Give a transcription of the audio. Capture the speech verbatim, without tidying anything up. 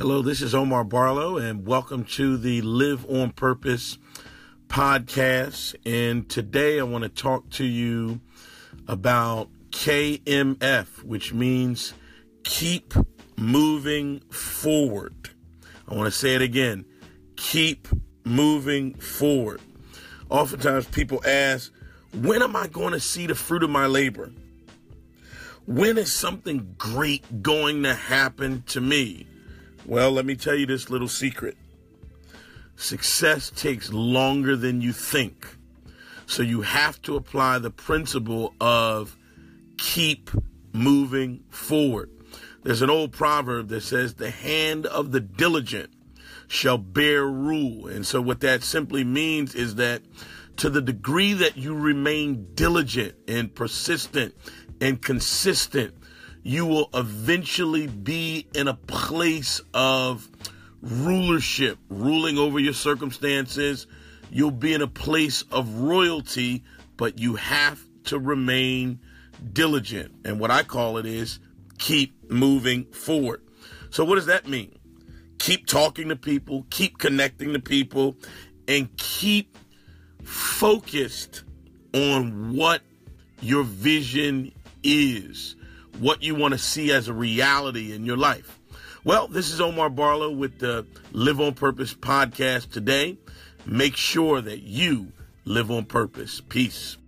Hello, this is Omar Barlow, and welcome to the Live On Purpose podcast. And today I want to talk to you about K M F, which means keep moving forward. I want to say it again, keep moving forward. Oftentimes people ask, when am I going to see the fruit of my labor? When is something great going to happen to me? Well, let me tell you this little secret. Success takes longer than you think. So you have to apply the principle of keep moving forward. There's an old proverb that says the hand of the diligent shall bear rule. And so what that simply means is that to the degree that you remain diligent and persistent and consistent, you will eventually be in a place of rulership, ruling over your circumstances. You'll be in a place of royalty, but you have to remain diligent. And what I call it is keep moving forward. So what does that mean? Keep talking to people, keep connecting to people, and keep focused on what your vision is, what you want to see as a reality in your life. Well, this is Omar Barlow with the Live on Purpose podcast today. Make sure that you live on purpose. Peace.